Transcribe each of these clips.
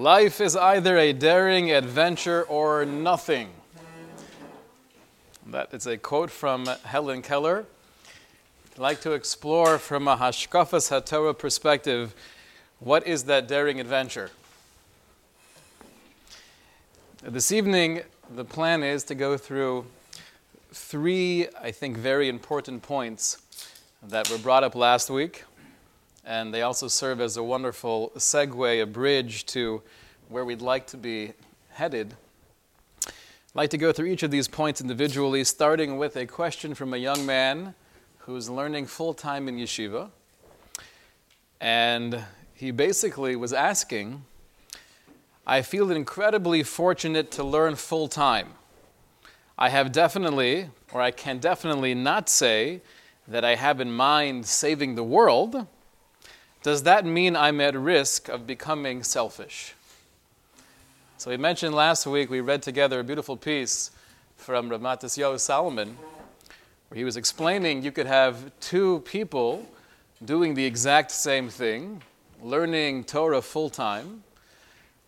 Life is either a daring adventure or nothing. That is a quote from Helen Keller. I'd like to explore from a Hashkafas HaTorah perspective, what is that daring adventure? This evening, the plan is to go through three, I think, very important points that were brought up last week. And they also serve as a wonderful segue, a bridge to where we'd like to be headed. I'd like to go through each of these points individually, starting with a question from a young man who's learning full-time in yeshiva. And he basically was asking, I feel incredibly fortunate to learn full-time. I can definitely not say that I have in mind saving the world. Does that mean I'm at risk of becoming selfish? So we mentioned last week, we read together a beautiful piece from Rav Matisyahu Solomon, where he was explaining you could have two people doing the exact same thing, learning Torah full-time.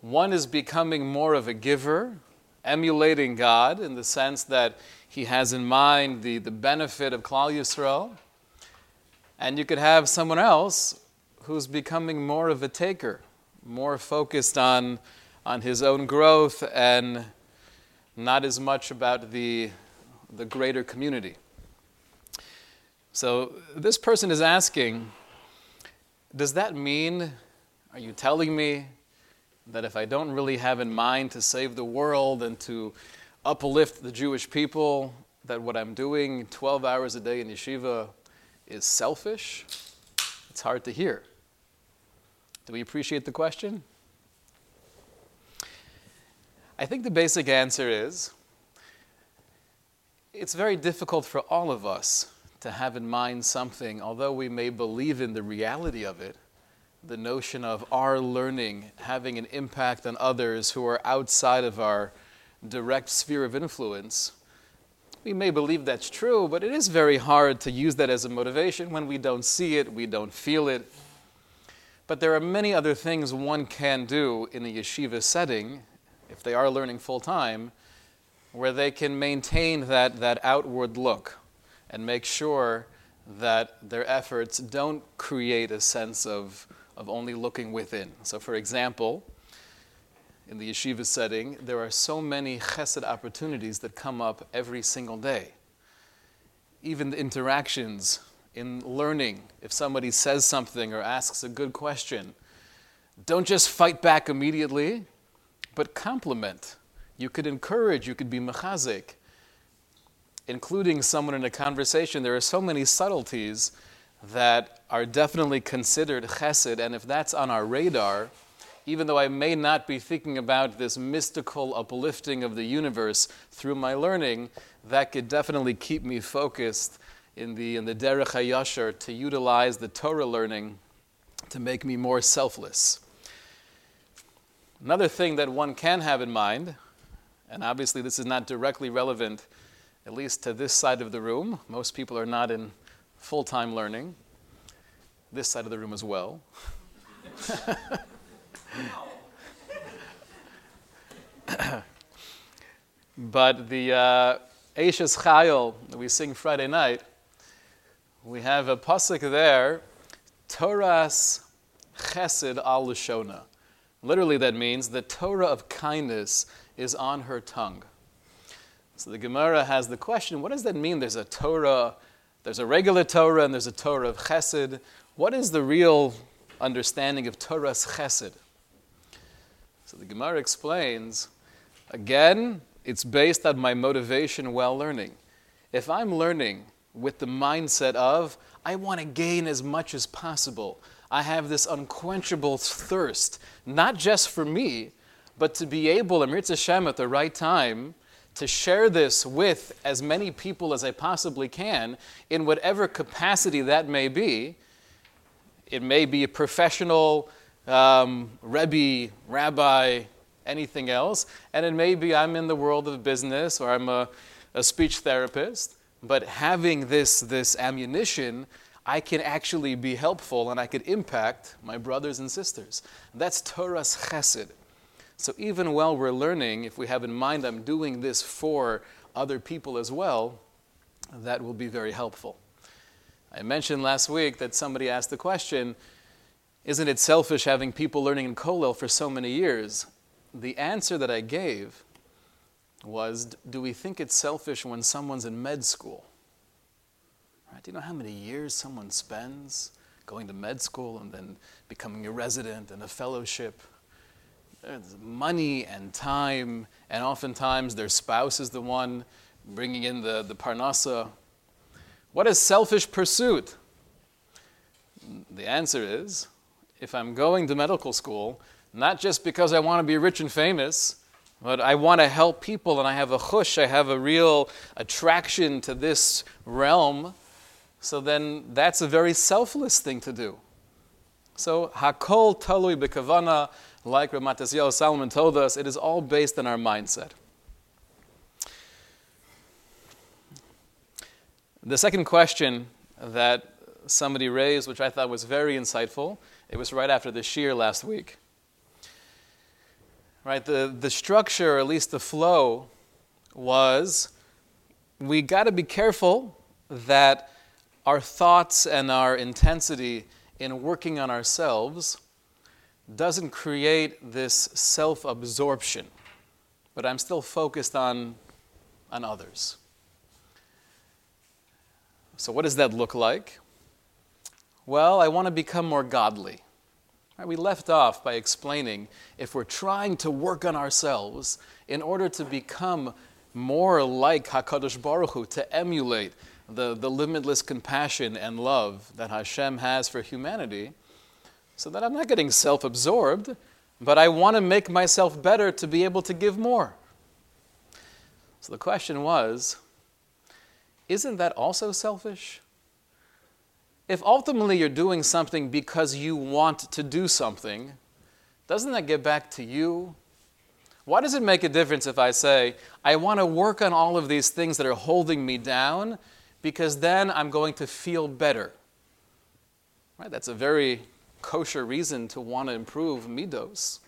One is becoming more of a giver, emulating God in the sense that he has in mind the benefit of Klal Yisrael. And you could have someone else who's becoming more of a taker, more focused on his own growth and not as much about the greater community. So this person is asking, does that mean, are you telling me that if I don't really have in mind to save the world and to uplift the Jewish people, that what I'm doing 12 hours a day in yeshiva is selfish? It's hard to hear. Do we appreciate the question? I think the basic answer is, it's very difficult for all of us to have in mind something, although we may believe in the reality of it, the notion of our learning having an impact on others who are outside of our direct sphere of influence. We may believe that's true, but it is very hard to use that as a motivation when we don't see it, we don't feel it. But there are many other things one can do in a yeshiva setting, if they are learning full-time, where they can maintain that outward look and make sure that their efforts don't create a sense of only looking within. So for example, in the yeshiva setting, there are so many chesed opportunities that come up every single day. Even the interactions in learning, if somebody says something or asks a good question, don't just fight back immediately, but compliment. You could encourage, you could be mechazik. Including someone in a conversation, there are so many subtleties that are definitely considered chesed, and if that's on our radar, even though I may not be thinking about this mystical uplifting of the universe through my learning, that could definitely keep me focused in the Derech HaYasher to utilize the Torah learning to make me more selfless. Another thing that one can have in mind, and obviously this is not directly relevant, at least to this side of the room, most people are not in full-time learning, this side of the room as well. But the Eishes Chayil that we sing Friday night, we have a pasuk there, Toras Chesed al Lashona. Literally that means the Torah of kindness is on her tongue. So the Gemara has the question, what does that mean? There's a Torah, there's a regular Torah, and there's a Torah of Chesed. What is the real understanding of Toras Chesed? So the Gemara explains, again, it's based on my motivation while learning. If I'm learning with the mindset of, I want to gain as much as possible, I have this unquenchable thirst, not just for me, but to be able, Mitzah Hashem, at the right time, to share this with as many people as I possibly can, in whatever capacity that may be. It may be a professional Rebbe, rabbi, anything else. And it may be I'm in the world of business or I'm a speech therapist. But having this ammunition, I can actually be helpful and I could impact my brothers and sisters. That's Toras Chesed. So even while we're learning, if we have in mind I'm doing this for other people as well, that will be very helpful. I mentioned last week that somebody asked the question, isn't it selfish having people learning in Kollel for so many years? The answer that I gave was, do we think it's selfish when someone's in med school? Right? Do you know how many years someone spends going to med school and then becoming a resident and a fellowship? There's money and time, and oftentimes their spouse is the one bringing in the Parnassa. What a selfish pursuit! The answer is, if I'm going to medical school, not just because I want to be rich and famous, but I want to help people and I have a chush, I have a real attraction to this realm, so then that's a very selfless thing to do. So, hakol talui bekavana, like Rav Matisyahu Solomon told us, it is all based on our mindset. The second question that somebody raised, which I thought was very insightful, it was right after the shiur last week. Right, the structure, or at least the flow, was we got to be careful that our thoughts and our intensity in working on ourselves doesn't create this self-absorption, but I'm still focused on others. So what does that look like? Well, I want to become more godly. Right, we left off by explaining if we're trying to work on ourselves in order to become more like HaKadosh Baruch Hu, to emulate the limitless compassion and love that Hashem has for humanity, so that I'm not getting self-absorbed, but I want to make myself better to be able to give more. So the question was, isn't that also selfish? If ultimately you're doing something because you want to do something, doesn't that get back to you? Why does it make a difference if I say, I want to work on all of these things that are holding me down, because then I'm going to feel better? Right? That's a very kosher reason to want to improve midos.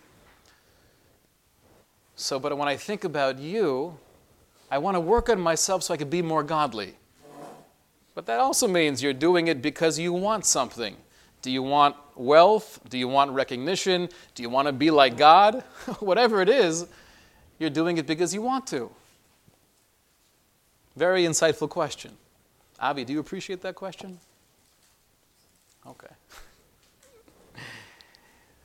So, but when I think about you, I want to work on myself so I can be more godly. But that also means you're doing it because you want something. Do you want wealth? Do you want recognition? Do you want to be like God? Whatever it is, you're doing it because you want to. Very insightful question. Avi, do you appreciate that question? Okay.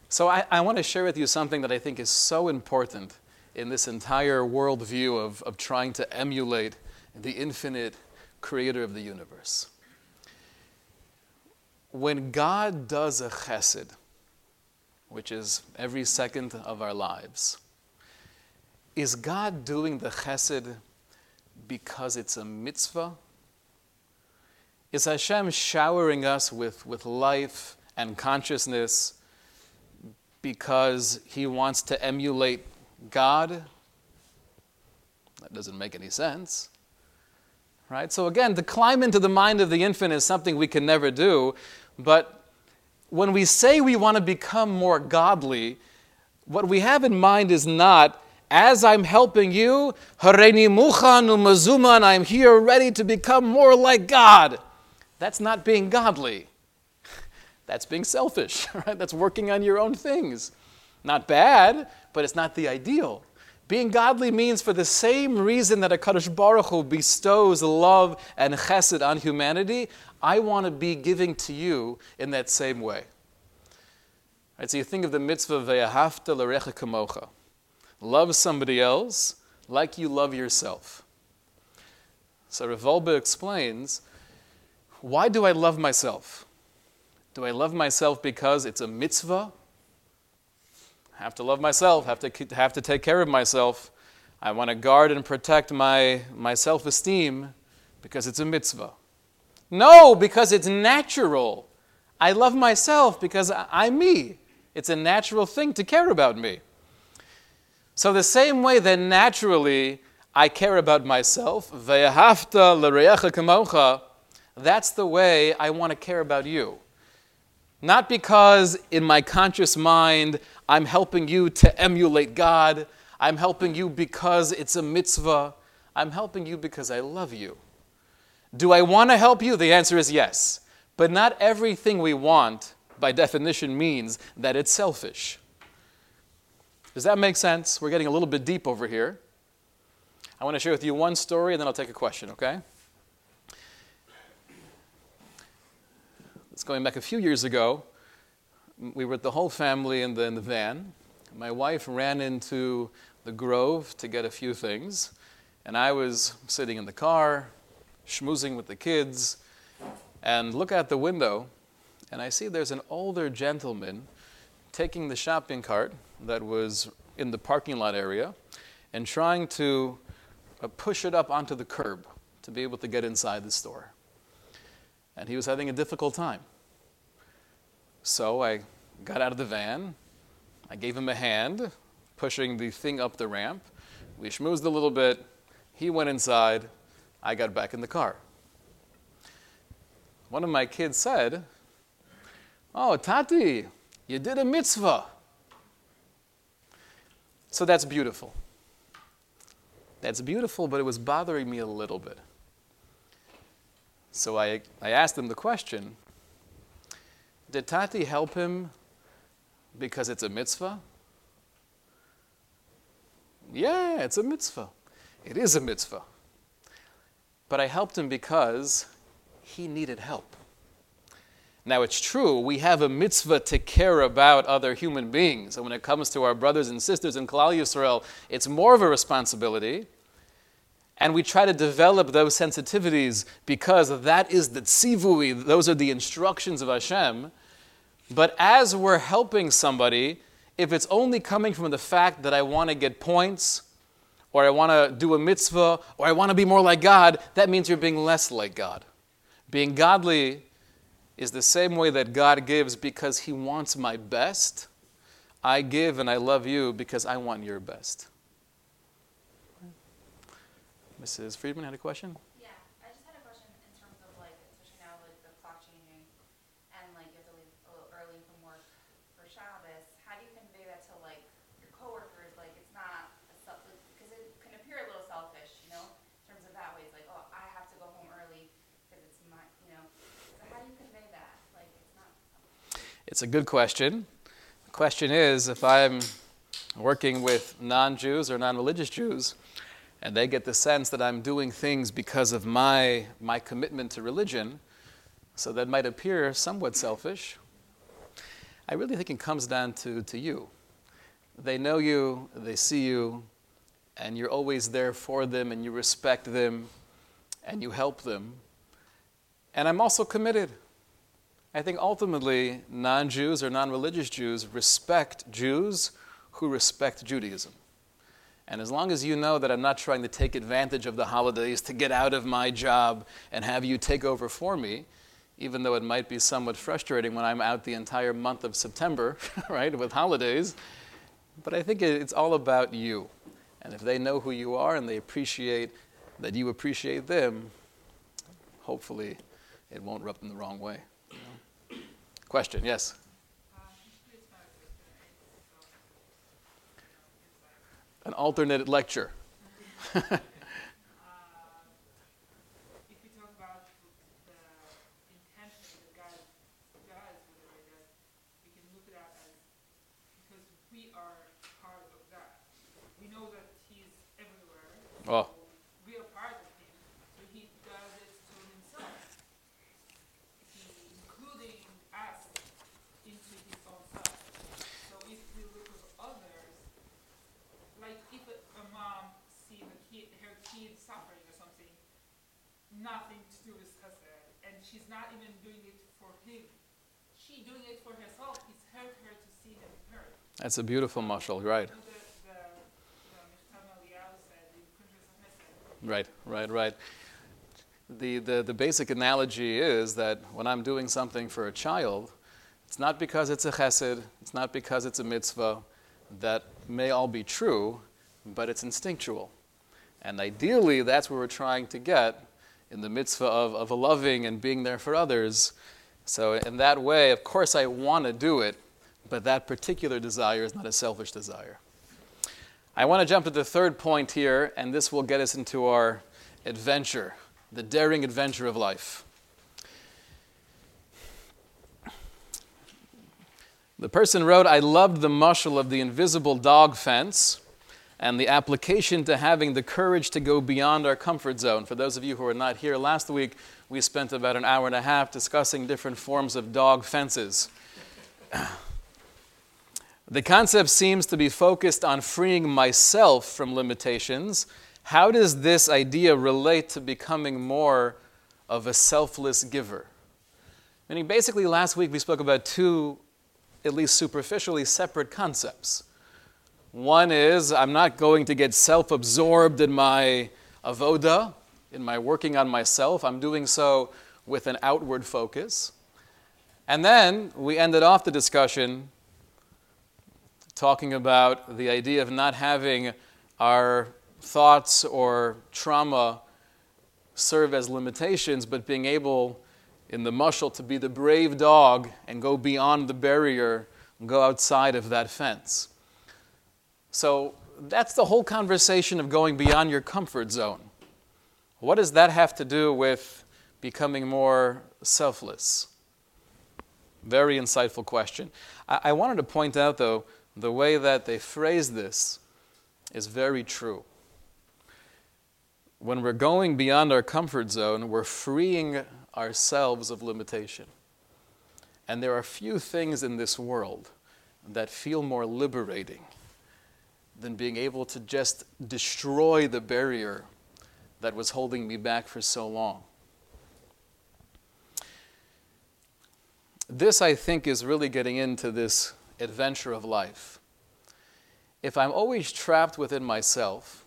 So I want to share with you something that I think is so important in this entire worldview of trying to emulate the infinite creator of the universe. When God does a chesed, which is every second of our lives, is God doing the chesed because it's a mitzvah? Is Hashem showering us with life and consciousness because he wants to emulate God? That doesn't make any sense. Right? So again, to climb into the mind of the infant is something we can never do, but when we say we want to become more godly, what we have in mind is not, as I'm helping you, Hareni muchan u'mezuman, I'm here ready to become more like God. That's not being godly. That's being selfish. Right? That's working on your own things. Not bad, but it's not the ideal. Being godly means for the same reason that HaKadosh Baruch Hu bestows love and chesed on humanity, I want to be giving to you in that same way. Right, so you think of the mitzvah, ve'ahafta le'rayecha k'mocha. Love somebody else like you love yourself. So Revolba explains, why do I love myself? Do I love myself because it's a mitzvah? Have to love myself, have to take care of myself. I want to guard and protect my self-esteem because it's a mitzvah. No, because it's natural. I love myself because I'm me. It's a natural thing to care about me. So the same way that naturally I care about myself, ve'ahafta le'rayecha k'mocha, that's the way I want to care about you. Not because in my conscious mind I'm helping you to emulate God. I'm helping you because it's a mitzvah. I'm helping you because I love you. Do I want to help you? The answer is yes. But not everything we want, by definition, means that it's selfish. Does that make sense? We're getting a little bit deep over here. I want to share with you one story, and then I'll take a question, okay? It's going back a few years ago. We were the whole family in the van. My wife ran into the Grove to get a few things, and I was sitting in the car, schmoozing with the kids, and look out the window, and I see there's an older gentleman taking the shopping cart that was in the parking lot area and trying to push it up onto the curb to be able to get inside the store. And he was having a difficult time. So I got out of the van, I gave him a hand, pushing the thing up the ramp. We schmoozed a little bit, he went inside, I got back in the car. One of my kids said, "Oh, Tati, you did a mitzvah." So that's beautiful. That's beautiful, but it was bothering me a little bit. So I asked him the question, did Tati help him because it's a mitzvah? Yeah, it's a mitzvah. It is a mitzvah. But I helped him because he needed help. Now, it's true, we have a mitzvah to care about other human beings. And when it comes to our brothers and sisters in Klal Yisrael, it's more of a responsibility. And we try to develop those sensitivities because that is the tzivui, those are the instructions of Hashem. But as we're helping somebody, if it's only coming from the fact that I want to get points, or I want to do a mitzvah, or I want to be more like God, that means you're being less like God. Being godly is the same way that God gives because He wants my best. I give and I love you because I want your best. Mrs. Friedman had a question? Yeah, I just had a question in terms of, especially now with the clock changing and, you have to leave a little early from work for Shabbos. How do you convey that to, your coworkers? It's not a selfish, because it can appear a little selfish, in terms of that way. It's oh, I have to go home early because it's my, So how do you convey that? It's not selfish. It's a good question. The question is, if I'm working with non-Jews or non-religious Jews, and they get the sense that I'm doing things because of my commitment to religion, so that might appear somewhat selfish. I really think it comes down to you. They know you, they see you, and you're always there for them, and you respect them, and you help them. And I'm also committed. I think ultimately, non-Jews or non-religious Jews respect Jews who respect Judaism. And as long as you know that I'm not trying to take advantage of the holidays to get out of my job and have you take over for me, even though it might be somewhat frustrating when I'm out the entire month of September, right, with holidays, but I think it's all about you. And if they know who you are and they appreciate that you appreciate them, hopefully it won't rub them the wrong way. Question, yes? An alternate lecture. If you talk about the intention that God does with the way that we can look at that as, because we are part of God. We know that He is everywhere. Oh. We are part of Him. So He does it to Himself. He's including us into His own self. So if we look at others, if a mom sees her kid suffering or something, nothing to do with chesed, and she's not even doing it for him. She's doing it for herself. It's helped her to see them hurt. That's a beautiful mashal, right? Right. The basic analogy is that when I'm doing something for a child, it's not because it's a chesed, it's not because it's a mitzvah. That may all be true, but it's instinctual. And ideally, that's where we're trying to get in the mitzvah of a loving and being there for others. So in that way, of course I want to do it, but that particular desire is not a selfish desire. I want to jump to the third point here, and this will get us into our adventure, the daring adventure of life. The person wrote, I loved the mashal of the invisible dog fence and the application to having the courage to go beyond our comfort zone. For those of you who were not here last week, we spent about an hour and a half discussing different forms of dog fences. The concept seems to be focused on freeing myself from limitations. How does this idea relate to becoming more of a selfless giver? Meaning, basically last week we spoke about two, at least superficially, separate concepts. One is, I'm not going to get self-absorbed in my avoda, in my working on myself. I'm doing so with an outward focus. And then we ended off the discussion talking about the idea of not having our thoughts or trauma serve as limitations, but being able, in the mashal, to be the brave dog and go beyond the barrier, go outside of that fence. So that's the whole conversation of going beyond your comfort zone. What does that have to do with becoming more selfless? Very insightful question. I wanted to point out, though, the way that they phrase this is very true. When we're going beyond our comfort zone, we're freeing ourselves of limitation. And there are few things in this world that feel more liberating than being able to just destroy the barrier that was holding me back for so long. This, I think, is really getting into this adventure of life. If I'm always trapped within myself,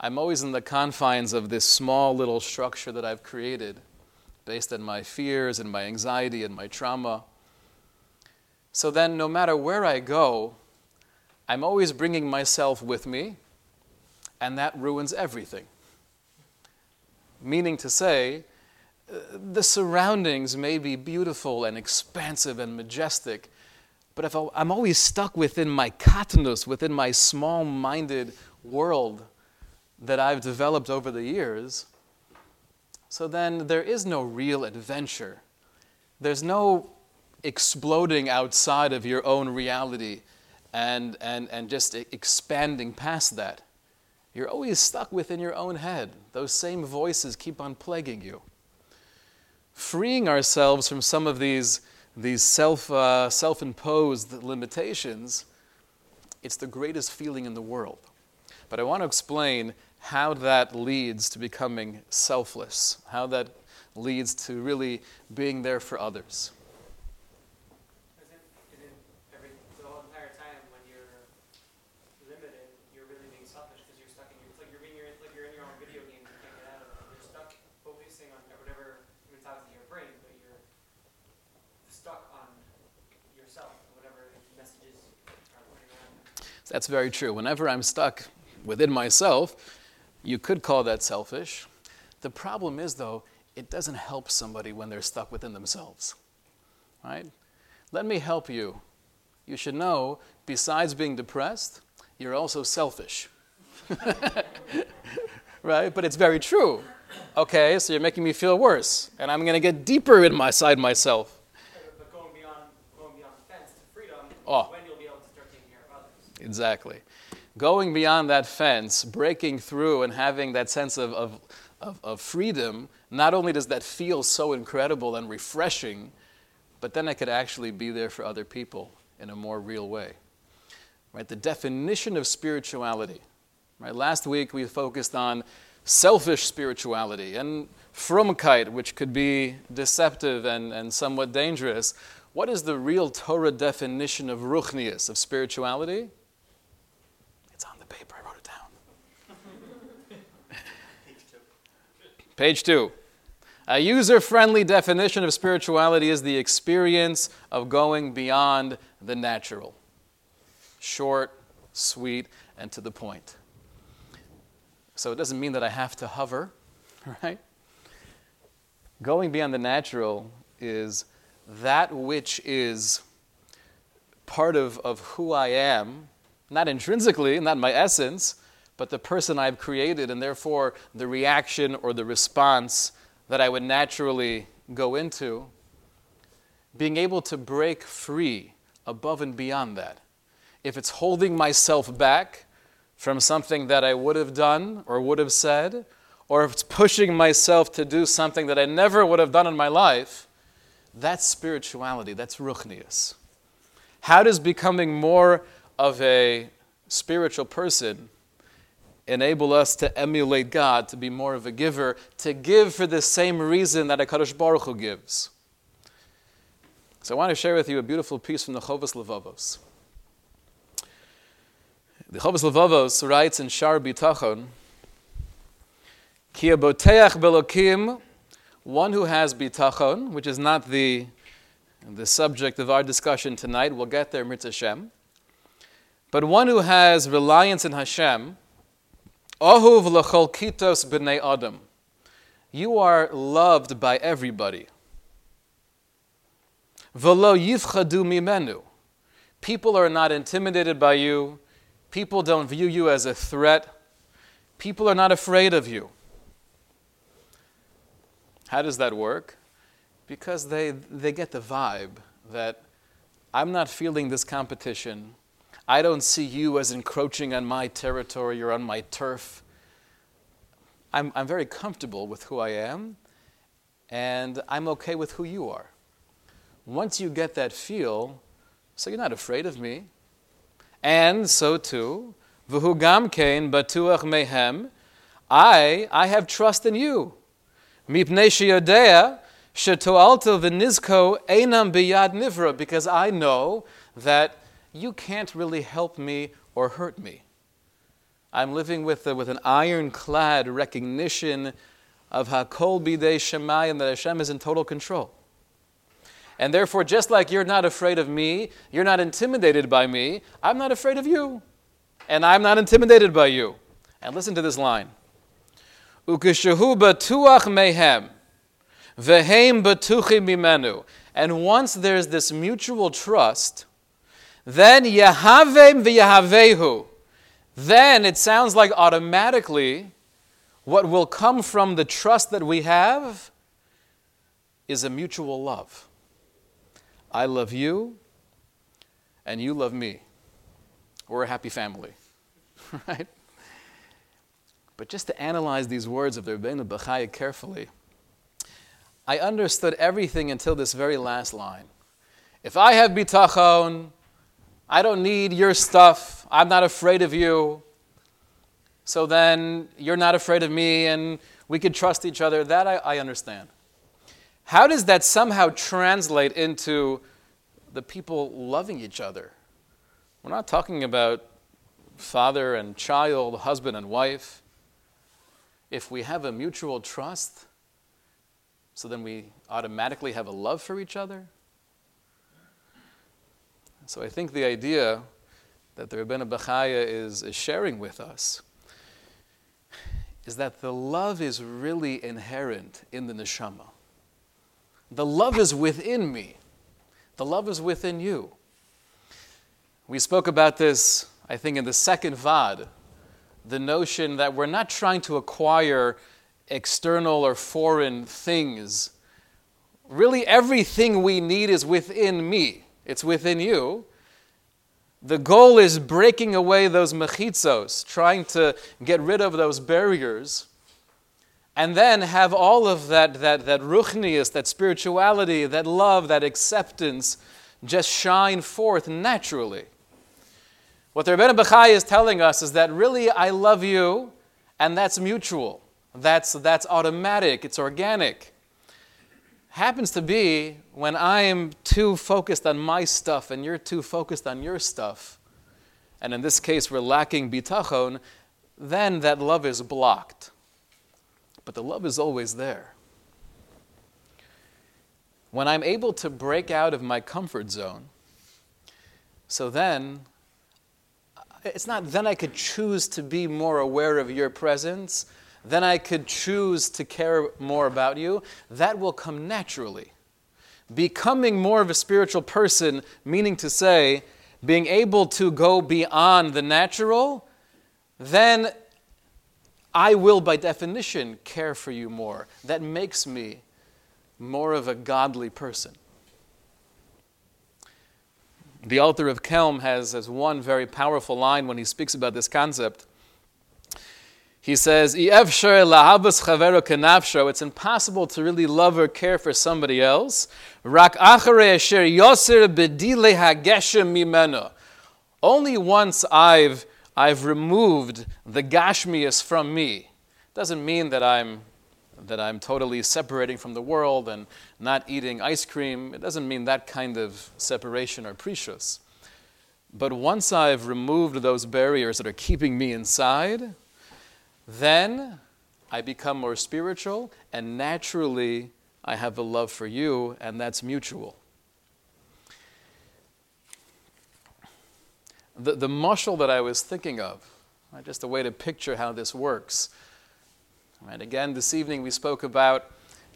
I'm always in the confines of this small little structure that I've created based on my fears and my anxiety and my trauma. So then no matter where I go, I'm always bringing myself with me, and that ruins everything. Meaning to say, the surroundings may be beautiful and expansive and majestic, but if I'm always stuck within my katnus, within my small-minded world that I've developed over the years, so then there is no real adventure. There's no exploding outside of your own reality and just expanding past that. You're always stuck within your own head. Those same voices keep on plaguing you. Freeing ourselves from some of these self-imposed limitations, it's the greatest feeling in the world. But I want to explain how that leads to becoming selfless, how that leads to really being there for others. The whole entire time when you're limited, you're really being selfish because you're stuck in your, like you're in your own video game, you can't get out of it. You're stuck focusing on whatever it's out of your brain, but you're stuck on yourself, whatever messages are going around. That's very true. Whenever I'm stuck within myself, you could call that selfish. The problem is, though, it doesn't help somebody when they're stuck within themselves. Right? Let me help you. You should know, besides being depressed, you're also selfish. Right? But it's very true. Okay, so you're making me feel worse, and I'm going to get deeper inside myself. But going beyond the fence to freedom is when you'll be able to start taking care of others. Exactly. Going beyond that fence, breaking through and having that sense of freedom, not only does that feel so incredible and refreshing, but then I could actually be there for other people in a more real way. Right? The definition of spirituality. Right? Last week we focused on selfish spirituality and frumkeit, which could be deceptive and somewhat dangerous. What is the real Torah definition of Ruchnius, of spirituality? Paper, I wrote it down. Page 2. A user-friendly definition of spirituality is the experience of going beyond the natural. Short, sweet, and to the point. So it doesn't mean that I have to hover, right? Going beyond the natural is that which is part of who I am, not intrinsically, not my essence, but the person I've created, and therefore the reaction or the response that I would naturally go into, being able to break free above and beyond that. If it's holding myself back from something that I would have done or would have said, or if it's pushing myself to do something that I never would have done in my life, that's spirituality, that's Ruchnius. How does becoming more of a spiritual person enable us to emulate God, to be more of a giver, to give for the same reason that HaKadosh Baruch Hu gives? So I want to share with you a beautiful piece from the Chovas Levavos. The Chovas Levavos writes in Shar BiTachon, Ki Aboteach Belokim, one who has BiTachon, which is not the subject of our discussion tonight, we'll get there, Mitzah Hashem, but one who has reliance in Hashem, Ahuv lecholkitos b'nei Adam. You are loved by everybody. V'lo yifchadu mi'menu. People are not intimidated by you. People don't view you as a threat. People are not afraid of you. How does that work? Because they get the vibe that I'm not feeling this competition. I don't see you as encroaching on my territory or on my turf. I'm very comfortable with who I am, and I'm okay with who you are. Once you get that feel, so you're not afraid of me. And so too, vehem batuach mehem, I have trust in you. Mipnei sheyodea shetoalto v'nizko einam biyad nivra, because I know that you can't really help me or hurt me. I'm living with an ironclad recognition of Hakol Bidei Shemayim, that Hashem is in total control. And therefore, just like you're not afraid of me, you're not intimidated by me, I'm not afraid of you. And I'm not intimidated by you. And listen to this line. Ukeshehu batuach mehem, vehem batuchi mimenu. And once there's this mutual trust, then Yehavim Yahavehu. Then it sounds like automatically what will come from the trust that we have is a mutual love. I love you and you love me. We're a happy family. Right? But just to analyze these words of the Rabbeinu Bachya carefully, I understood everything until this very last line. If I have BiTachon, I don't need your stuff, I'm not afraid of you, so then you're not afraid of me and we can trust each other, that I understand. How does that somehow translate into the people loving each other? We're not talking about father and child, husband and wife. If we have a mutual trust, so then we automatically have a love for each other? So I think the idea that the Rabbeinu Bachya is sharing with us is that the love is really inherent in the neshama. The love is within me. The love is within you. We spoke about this, I think, in the second Vad, the notion that we're not trying to acquire external or foreign things. Really, everything we need is within me. It's within you. The goal is breaking away those mechitzos, trying to get rid of those barriers, and then have all of that ruchnius, that spirituality, that love, that acceptance, just shine forth naturally. What the Rebbeinu Bachya is telling us is that really I love you, and that's mutual. That's automatic. It's organic. Happens to be when I'm too focused on my stuff and you're too focused on your stuff, and in this case we're lacking bitachon, then that love is blocked. But the love is always there. When I'm able to break out of my comfort zone, so then, it's not then I could choose to be more aware of your presence, then I could choose to care more about you. That will come naturally. becoming more of a spiritual person, meaning to say, being able to go beyond the natural, then I will, by definition, care for you more. That makes me more of a godly person. The author of Kelm has one very powerful line when he speaks about this concept. He says, it's impossible to really love or care for somebody else. Only once I've removed the gashmius from me. Doesn't mean that I'm totally separating from the world and not eating ice cream. It doesn't mean that kind of separation or precious. But once I've removed those barriers that are keeping me inside, then I become more spiritual, and naturally I have a love for you, and that's mutual. The mashal that I was thinking of, right, just a way to picture how this works. Right, again, this evening we spoke about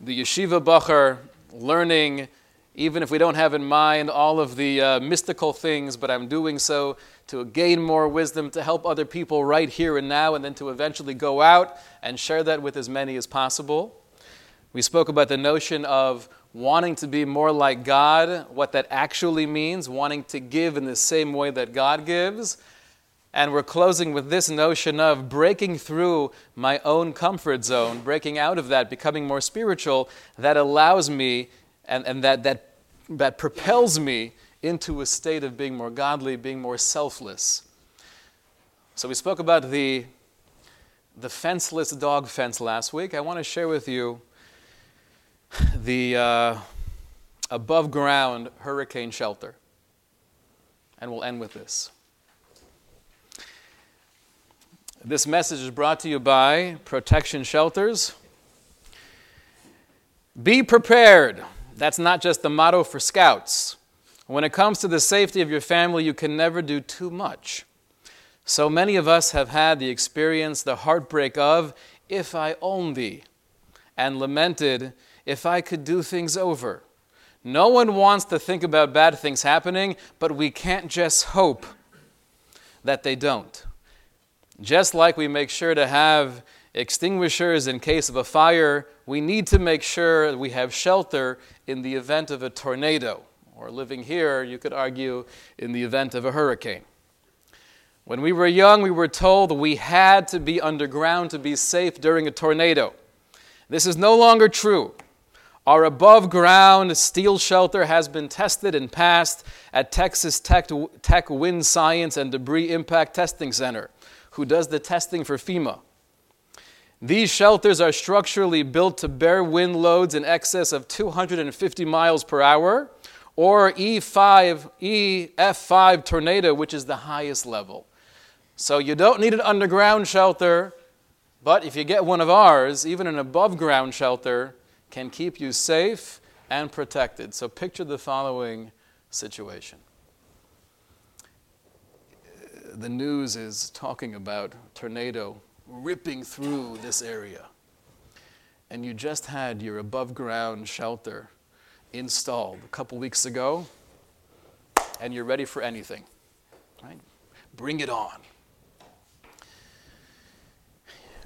the yeshiva bacher learning, even if we don't have in mind all of the mystical things, but I'm doing so to gain more wisdom, to help other people right here and now, and then to eventually go out and share that with as many as possible. We spoke about the notion of wanting to be more like God, what that actually means, wanting to give in the same way that God gives. And we're closing with this notion of breaking through my own comfort zone, breaking out of that, becoming more spiritual, that allows me and that propels me into a state of being more godly, being more selfless. So we spoke about the fenceless dog fence last week. I want to share with you the above-ground hurricane shelter. And we'll end with this. This message is brought to you by Protection Shelters. Be prepared. That's not just the motto for Scouts. When it comes to the safety of your family, you can never do too much. So many of us have had the experience, the heartbreak of, if I only, and lamented, if I could do things over. No one wants to think about bad things happening, but we can't just hope that they don't. Just like we make sure to have extinguishers in case of a fire, we need to make sure we have shelter in the event of a tornado, or living here, you could argue, in the event of a hurricane. When we were young, we were told we had to be underground to be safe during a tornado. This is no longer true. Our above-ground steel shelter has been tested and passed at Texas Tech Wind Science and Debris Impact Testing Center, who does the testing for FEMA. These shelters are structurally built to bear wind loads in excess of 250 miles per hour, or EF5 tornado, which is the highest level. So you don't need an underground shelter, but if you get one of ours, even an above-ground shelter can keep you safe and protected. So picture the following situation. The news is talking about tornado ripping through this area, and you just had your above-ground shelter installed a couple weeks ago, and you're ready for anything, right? Bring it on.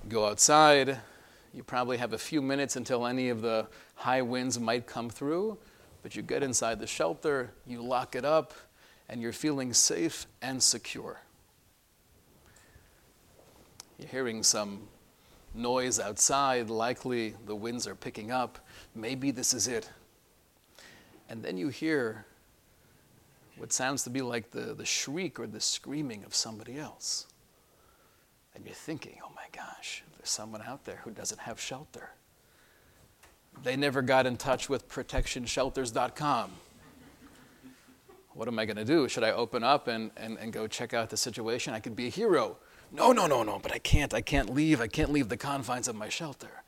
Go outside. You probably have a few minutes until any of the high winds might come through, but you get inside the shelter, you lock it up, and you're feeling safe and secure. You're hearing some noise outside, likely the winds are picking up. Maybe this is it. And then you hear what sounds to be like the shriek or the screaming of somebody else. And you're thinking, oh my gosh, there's someone out there who doesn't have shelter. They never got in touch with protectionshelters.com. What am I going to do? Should I open up and go check out the situation? I could be a hero. No, but I can't leave. I can't leave the confines of my shelter.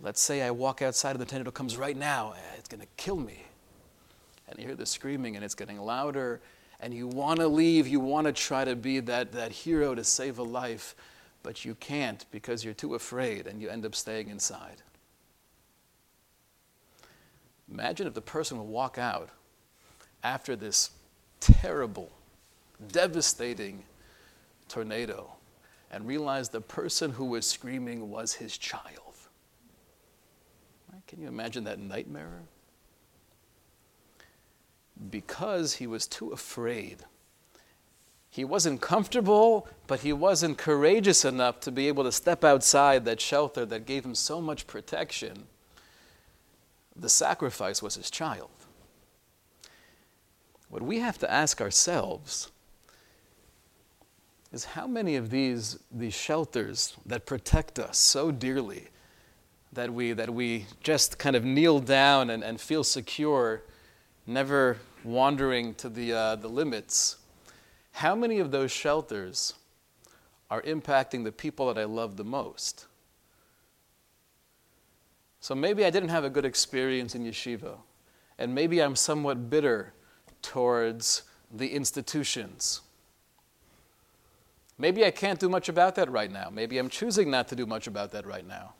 Let's say I walk outside and the tornado comes right now. It's going to kill me. And you hear the screaming and it's getting louder. And you want to leave. You want to try to be that hero to save a life. But you can't because you're too afraid and you end up staying inside. Imagine if the person would walk out after this terrible, devastating tornado and realize the person who was screaming was his child. Can you imagine that nightmare? Because he was too afraid. He wasn't comfortable, but he wasn't courageous enough to be able to step outside that shelter that gave him so much protection. The sacrifice was his child. What we have to ask ourselves is how many of these shelters that protect us so dearly that we just kind of kneel down and feel secure, never wandering to the limits. How many of those shelters are impacting the people that I love the most? So maybe I didn't have a good experience in yeshiva, and maybe I'm somewhat bitter towards the institutions. Maybe I can't do much about that right now. Maybe I'm choosing not to do much about that right now.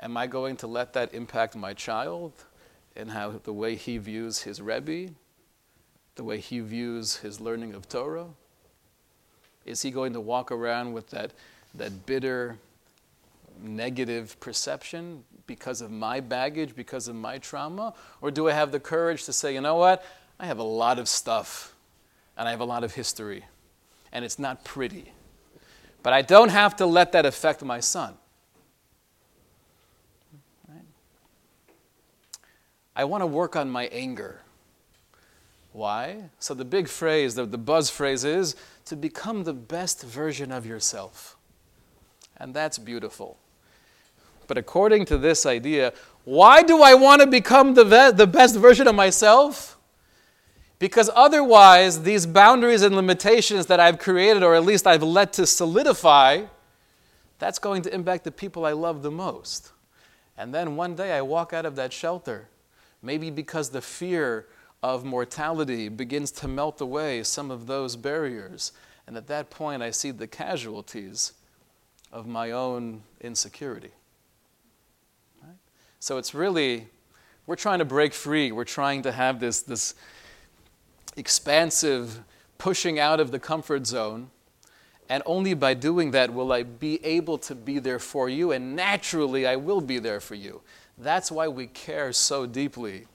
Am I going to let that impact my child and how the way he views his Rebbe, the way he views his learning of Torah? Is he going to walk around with that bitter, negative perception because of my baggage, because of my trauma? Or do I have the courage to say, you know what, I have a lot of stuff and I have a lot of history and it's not pretty. But I don't have to let that affect my son. I want to work on my anger. Why? So the big phrase, the buzz phrase is to become the best version of yourself. And that's beautiful. But according to this idea, why do I want to become the best version of myself? Because otherwise, these boundaries and limitations that I've created, or at least I've let to solidify, that's going to impact the people I love the most. And then one day I walk out of that shelter. Maybe because the fear of mortality begins to melt away some of those barriers. And at that point, I see the casualties of my own insecurity. Right? So it's really, we're trying to break free. We're trying to have this expansive pushing out of the comfort zone. And only by doing that will I be able to be there for you. And naturally, I will be there for you. That's why we care so deeply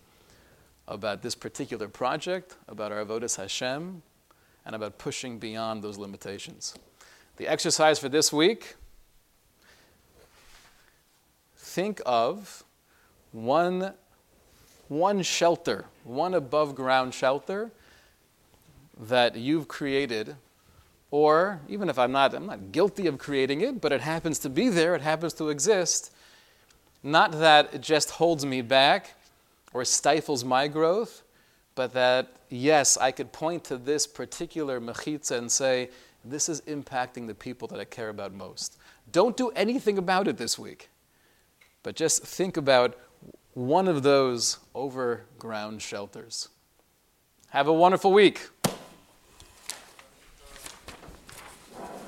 about this particular project, about our avodas Hashem, and about pushing beyond those limitations. The exercise for this week, think of one shelter, one above-ground shelter that you've created, or even if I'm not guilty of creating it, but it happens to be there, it happens to exist. Not that it just holds me back or stifles my growth, but that, yes, I could point to this particular mechitza and say, this is impacting the people that I care about most. Don't do anything about it this week, but just think about one of those overground shelters. Have a wonderful week.